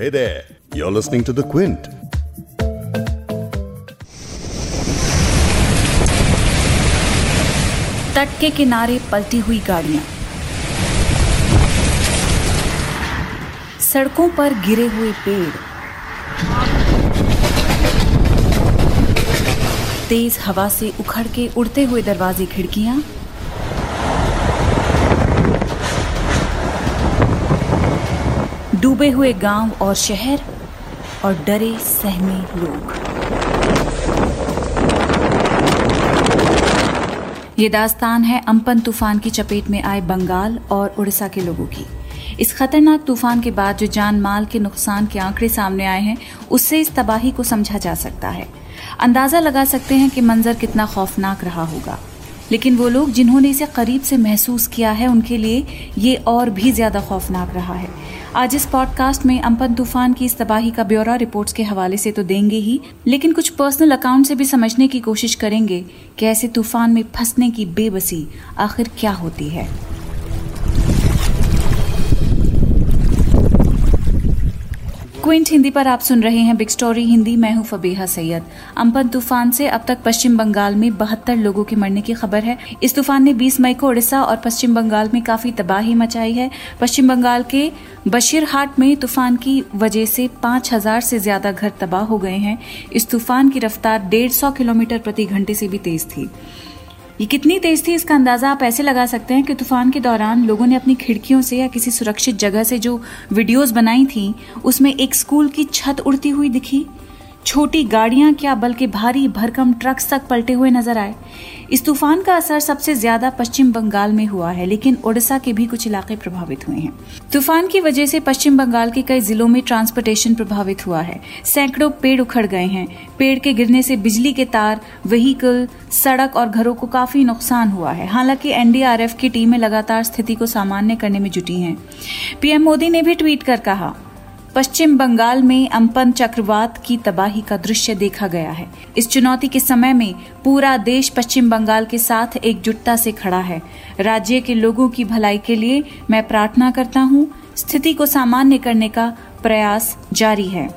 Hey there, you're listening to the Quint. तट के किनारे पलटी हुई गाड़ियां, सड़कों पर गिरे हुए पेड़, तेज हवा से उखड़ के उड़ते हुए दरवाजे, खिड़कियां, डूबे हुए गांव और शहर और डरे सहमे लोग। ये दास्तान है अम्फान तूफान की चपेट में आए बंगाल और उड़ीसा के लोगों की। इस खतरनाक तूफान के बाद जो जान माल के नुकसान के आंकड़े सामने आए हैं, उससे इस तबाही को समझा जा सकता है। अंदाजा लगा सकते हैं कि मंजर कितना खौफनाक रहा होगा, लेकिन वो लोग जिन्होंने इसे करीब से महसूस किया है, उनके लिए ये और भी ज्यादा खौफनाक रहा है। आज इस पॉडकास्ट में अम्फान तूफान की इस तबाही का ब्यौरा रिपोर्ट्स के हवाले से तो देंगे ही, लेकिन कुछ पर्सनल अकाउंट से भी समझने की कोशिश करेंगे कि ऐसे तूफान में फंसने की बेबसी आखिर क्या होती है। क्विंट हिंदी पर आप सुन रहे हैं बिग स्टोरी हिंदी। मैं हूं फबीहा सैयद। अम्फान तूफान से अब तक पश्चिम बंगाल में 72 लोगों के मरने की खबर है। इस तूफान ने 20 मई को उड़ीसा और पश्चिम बंगाल में काफी तबाही मचाई है। पश्चिम बंगाल के बशीरहाट में तूफान की वजह से 5000 से ज्यादा घर तबाह हो गए हैं। इस तूफान की रफ्तार 150 किलोमीटर प्रति घंटे से भी तेज थी। ये कितनी तेज थी, इसका अंदाजा आप ऐसे लगा सकते हैं कि तूफान के दौरान लोगों ने अपनी खिड़कियों से या किसी सुरक्षित जगह से जो वीडियोस बनाई थी, उसमें एक स्कूल की छत उड़ती हुई दिखी, छोटी गाड़ियां क्या बल्कि भारी भरकम ट्रक्स तक पलटे हुए नजर आए। इस तूफान का असर सबसे ज्यादा पश्चिम बंगाल में हुआ है, लेकिन ओडिशा के भी कुछ इलाके प्रभावित हुए हैं। तूफान की वजह से पश्चिम बंगाल के कई जिलों में ट्रांसपोर्टेशन प्रभावित हुआ है। सैकड़ों पेड़ उखड़ गए हैं। पेड़ के गिरने से बिजली के तार, व्हीकल, सड़क और घरों को काफी नुकसान हुआ है। हालांकि एनडीआरएफ की टीमें लगातार स्थिति को सामान्य करने में जुटी है। पीएम मोदी ने भी ट्वीट कर कहा, पश्चिम बंगाल में अम्फान चक्रवात की तबाही का दृश्य देखा गया है। इस चुनौती के समय में पूरा देश पश्चिम बंगाल के साथ एकजुटता से खड़ा है। राज्य के लोगों की भलाई के लिए मैं प्रार्थना करता हूं। स्थिति को सामान्य करने का प्रयास जारी है।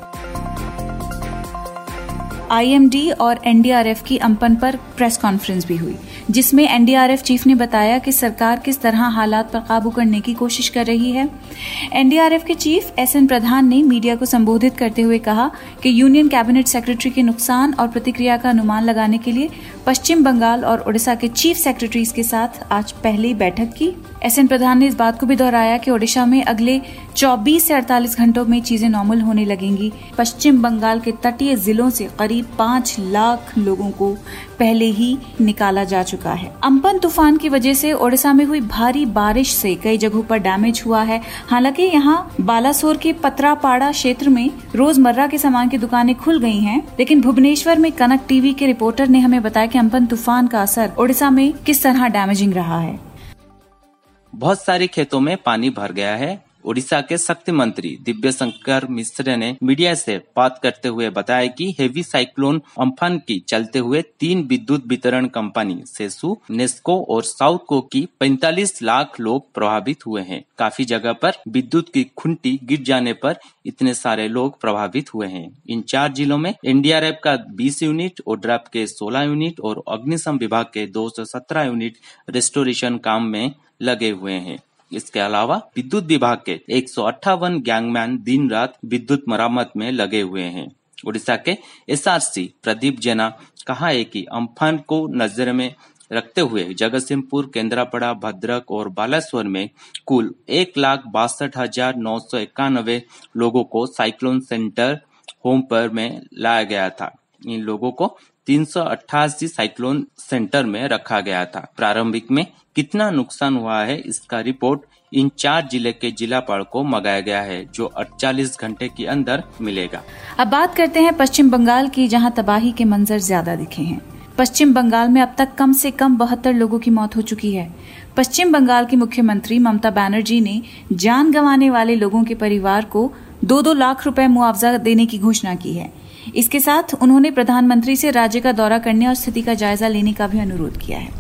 आईएमडी और एनडीआरएफ की अम्फान पर प्रेस कॉन्फ्रेंस भी हुई, जिसमें एनडीआरएफ चीफ ने बताया कि सरकार किस तरह हालात पर काबू करने की कोशिश कर रही है। एनडीआरएफ के चीफ एसएन प्रधान ने मीडिया को संबोधित करते हुए कहा कि यूनियन कैबिनेट सेक्रेटरी के नुकसान और प्रतिक्रिया का अनुमान लगाने के लिए पश्चिम बंगाल और ओडिशा के चीफ सेक्रेटरीज के साथ आज पहली बैठक की। एसएन प्रधान ने इस बात को भी दोहराया कि ओडिशा में अगले 24 से 48 घंटों में चीजें नॉर्मल होने लगेंगी। पश्चिम बंगाल के तटीय जिलों से करीब 5 लाख लोगों को पहले ही निकाला जा चुका है। अम्फान तूफान की वजह से ओडिशा में हुई भारी बारिश से कई जगहों पर डैमेज हुआ है। हालांकि यहाँ बालासोर के पत्रापाड़ा क्षेत्र में रोजमर्रा के सामान की दुकानें खुल गई हैं, लेकिन भुवनेश्वर में कनक टीवी के रिपोर्टर ने हमें बताया कि अम्फान तूफान का असर ओडिशा में किस तरह डैमेजिंग रहा है। बहुत सारे खेतों में पानी भर गया है। ओडिशा के शक्ति मंत्री दिव्य शंकर मिश्र ने मीडिया से बात करते हुए बताया कि हेवी साइक्लोन अम्फान की चलते हुए 3 विद्युत वितरण कंपनी सेसु, नेस्को और साउथको की 45 लाख लोग प्रभावित हुए हैं। काफी जगह पर विद्युत की खुंटी गिर जाने पर इतने सारे लोग प्रभावित हुए हैं। इन 4 जिलों में एनडीआरएफ का 20 यूनिट, ओड्राफ के 16 यूनिट और अग्निशम विभाग के 217 यूनिट रेस्टोरेशन काम में लगे हुए हैं। इसके अलावा विद्युत विभाग के 158 गैंगमैन दिन रात विद्युत मरम्मत में लगे हुए हैं। ओडिशा के एसआरसी प्रदीप जेना कहा है कि अम्फान को नजर में रखते हुए जगतसिंहपुर, केंद्रापड़ा, भद्रक और बालासोर में कुल 1,62,991 लोगों को साइक्लोन सेंटर होम पर में लाया गया था। इन लोगों को 388 साइक्लोन सेंटर में रखा गया था। प्रारंभिक में कितना नुकसान हुआ है, इसका रिपोर्ट इन 4 जिले के जिलापाल को मंगाया गया है, जो 48 घंटे के अंदर मिलेगा। अब बात करते हैं पश्चिम बंगाल की, जहां तबाही के मंजर ज्यादा दिखे हैं। पश्चिम बंगाल में अब तक कम से कम 72 लोगों की मौत हो चुकी है। पश्चिम बंगाल की मुख्यमंत्री ममता बैनर्जी ने जान गंवाने वाले लोगों के परिवार को 2-2 लाख रुपए मुआवजा देने की घोषणा की है। इसके साथ उन्होंने प्रधानमंत्री से राज्य का दौरा करने और स्थिति का जायजा लेने का भी अनुरोध किया है।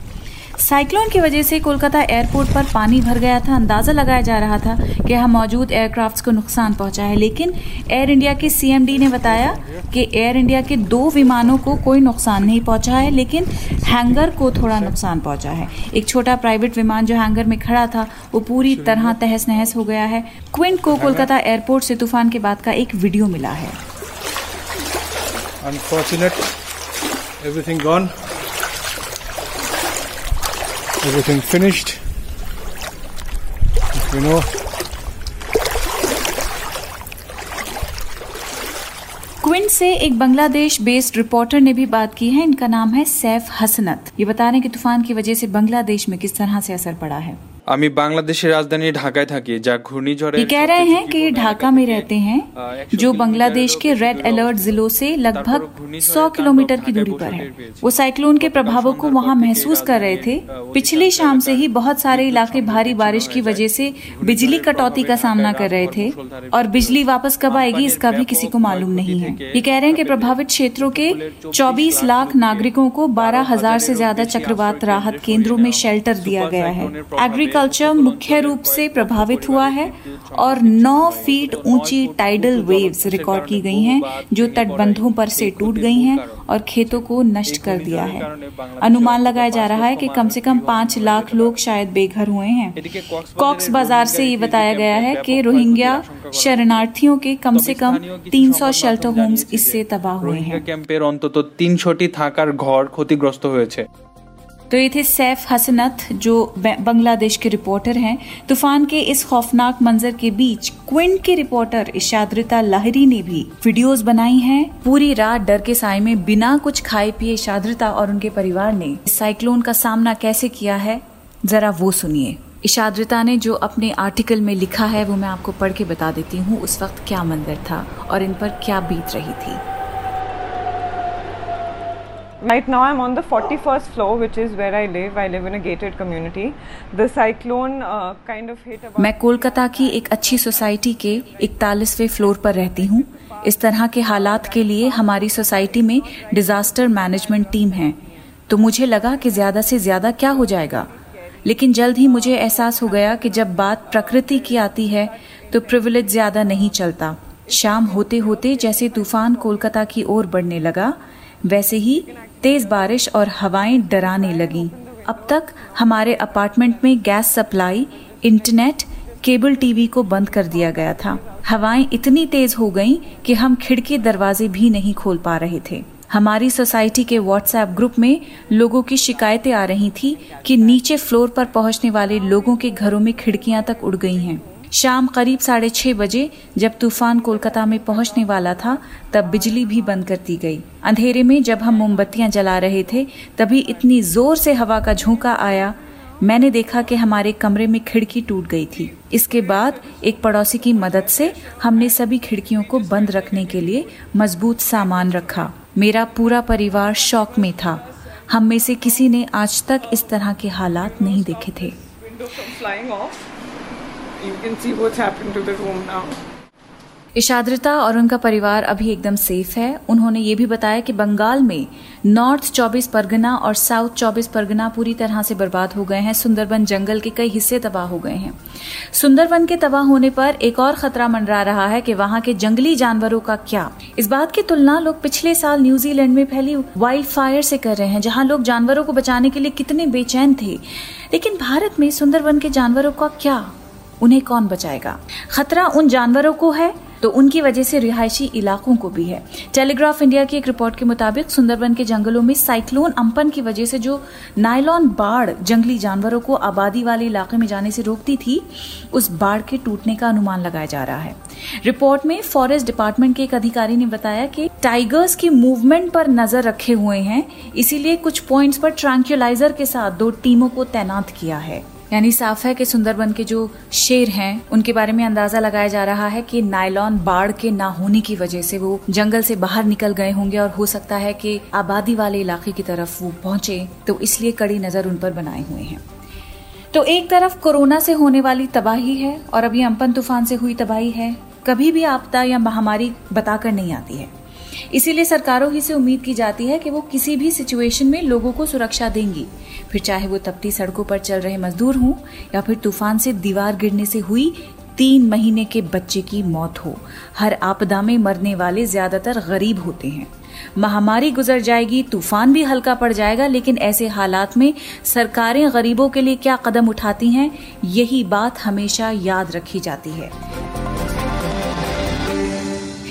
साइक्लोन की वजह से कोलकाता एयरपोर्ट पर पानी भर गया था। अंदाज़ा लगाया जा रहा था कि यहाँ मौजूद एयरक्राफ्ट्स को नुकसान पहुँचा है, लेकिन एयर इंडिया के सीएमडी ने बताया कि एयर इंडिया के 2 विमानों को कोई नुकसान नहीं पहुँचा है, लेकिन हैंगर को थोड़ा नुकसान पहुँचा है। एक छोटा प्राइवेट विमान जो हैंगर में खड़ा था वो पूरी तरह तहस नहस हो गया है। क्विंट को कोलकाता एयरपोर्ट से तूफान के बाद का एक वीडियो मिला है। Unfortunate, everything gone, everything finished. As we know, Quint से एक बांग्लादेश बेस्ड रिपोर्टर ने भी बात की है। इनका नाम है सैफ हसनत। ये बता रहे हैं कि तूफान की वजह से बांग्लादेश में किस तरह से असर पड़ा है। আমি বাংলাদেশের রাজধানী ঢাকায় থাকি যা ঘূর্ণিঝড়ে ये कह रहे हैं कि ढाका में रहते हैं जो बांग्लादेश के रेड अलर्ट जिलों से लगभग 100 किलोमीटर की दूरी पर है। वो साइक्लोन के प्रभावों को वहां महसूस कर रहे थे। पिछली शाम से ही बहुत सारे इलाके भारी बारिश की वजह से बिजली कटौती का सामना कर रहे थे और बिजली वापस कब आएगी इसका भी किसी को मालूम नहीं है। ये कह रहे हैं कि प्रभावित क्षेत्रों के 24 लाख नागरिकों को 12,000 से ज्यादा चक्रवात राहत केंद्रों में शेल्टर दिया गया है। एग्रीकल्चर मुख्य रूप से प्रभावित हुआ है और 9 फीट ऊंची टाइडल वेव्स रिकॉर्ड की गई हैं जो तटबंधों पर से टूट गई हैं और खेतों को नष्ट कर दिया है। अनुमान लगाया जा रहा है कि कम से कम 5 लाख लोग शायद बेघर हुए हैं। कॉक्स बाजार से ये बताया गया है कि रोहिंग्या शरणार्थियों के कम से कम 300 शेल्टर होम्स इससे तबाह हुए हैं। कैंपेर अंतत 300टी থাকার ঘর ক্ষতিগ্রস্ত হয়েছে। तो ये थे सैफ हसनत जो बांग्लादेश के रिपोर्टर हैं। तूफान के इस खौफनाक मंजर के बीच क्विंट के रिपोर्टर इशाद्रिता लहरी ने भी वीडियोस बनाई हैं। पूरी रात डर के साए में बिना कुछ खाए पिए इशाद्रिता और उनके परिवार ने इस साइक्लोन का सामना कैसे किया है, जरा वो सुनिए। इशाद्रिता ने जो अपने आर्टिकल में लिखा है वो मैं आपको पढ़ के बता देती हूँ उस वक्त क्या मंजर था और इन पर क्या बीत रही थी। Right now I'm on the 41st floor which is where I live in a gated community. The cyclone kind of hit about मैं कोलकाता की एक अच्छी सोसाइटी के 41वें फ्लोर पर रहती हूँ। इस तरह के हालात के लिए हमारी सोसाइटी में डिजास्टर मैनेजमेंट टीम है, तो मुझे लगा कि ज्यादा से ज्यादा क्या हो जाएगा, लेकिन जल्द ही मुझे एहसास हो गया कि जब बात प्रकृति की आती है तो प्रिविलेज ज्यादा नहीं चलता। शाम होते होते जैसे तूफान कोलकाता की ओर बढ़ने लगा वैसे ही तेज बारिश और हवाएं डराने लगीं। अब तक हमारे अपार्टमेंट में gas supply, internet, cable TV को बंद कर दिया गया था। हवाएं इतनी तेज हो गईं कि हम खिड़की दरवाजे भी नहीं खोल पा रहे थे। हमारी सोसाइटी के व्हाट्सएप ग्रुप में लोगों की शिकायतें आ रही थी कि नीचे फ्लोर पर पहुंचने वाले लोगों के घरों में खिड़कियां तक उड़ गई हैं। शाम करीब 6:30 बजे जब तूफान कोलकाता में पहुंचने वाला था तब बिजली भी बंद कर दी गई। अंधेरे में जब हम मोमबत्तियां जला रहे थे तभी इतनी जोर से हवा का झोंका आया। मैंने देखा कि हमारे कमरे में खिड़की टूट गई थी। इसके बाद एक पड़ोसी की मदद से हमने सभी खिड़कियों को बंद रखने के लिए मजबूत सामान रखा। मेरा पूरा परिवार शॉक में था। हम में से किसी ने आज तक इस तरह के हालात नहीं देखे थे। You can see what's happened to the room now. इशाद्रिता और उनका परिवार अभी एकदम सेफ है। उन्होंने ये भी बताया कि बंगाल में नॉर्थ 24 परगना और साउथ 24 परगना पूरी तरह से बर्बाद हो गए हैं। सुंदरबन जंगल के कई हिस्से तबाह हो गए हैं। सुंदरबन के तबाह होने पर एक और खतरा मंडरा रहा है कि वहां के जंगली जानवरों का क्या। इस बात की तुलना लोग पिछले साल न्यूजीलैंड में फैली वाइल्ड फायर से कर रहे हैं, जहां लोग जानवरों को बचाने के लिए कितने बेचैन थे। लेकिन भारत में सुंदरबन के जानवरों का क्या, उन्हें कौन बचाएगा। खतरा उन जानवरों को है तो उनकी वजह से रिहायशी इलाकों को भी है। टेलीग्राफ इंडिया की एक रिपोर्ट के मुताबिक सुंदरबन के जंगलों में साइक्लोन अम्फान की वजह से जो नायलॉन बाड़ जंगली जानवरों को आबादी वाले इलाके में जाने से रोकती थी, उस बाड़ के टूटने का अनुमान लगाया जा रहा है। रिपोर्ट में फॉरेस्ट डिपार्टमेंट के एक अधिकारी ने बताया कि टाइगर्स की मूवमेंट पर नजर रखे हुए हैं, इसीलिए कुछ पॉइंट्स पर ट्रैंक्विलाइजर के साथ 2 टीमों को तैनात किया है। यानी साफ है कि सुंदरबन के जो शेर हैं उनके बारे में अंदाजा लगाया जा रहा है कि नायलॉन बाड़ के ना होने की वजह से वो जंगल से बाहर निकल गए होंगे और हो सकता है कि आबादी वाले इलाके की तरफ वो पहुंचे, तो इसलिए कड़ी नजर उन पर बनाए हुए हैं। तो एक तरफ कोरोना से होने वाली तबाही है और अभी अम्फान तूफान से हुई तबाही है। कभी भी आपदा या महामारी बताकर नहीं आती है। इसीलिए सरकारों ही से उम्मीद की जाती है कि वो किसी भी सिचुएशन में लोगों को सुरक्षा देंगी, फिर चाहे वो तपती सड़कों पर चल रहे मजदूर हों या फिर तूफान से दीवार गिरने से हुई 3 महीने के बच्चे की मौत हो। हर आपदा में मरने वाले ज्यादातर गरीब होते हैं। महामारी गुजर जाएगी, तूफान भी हल्का पड़ जाएगा, लेकिन ऐसे हालात में सरकारें गरीबों के लिए क्या कदम उठाती हैं, यही बात हमेशा याद रखी जाती है।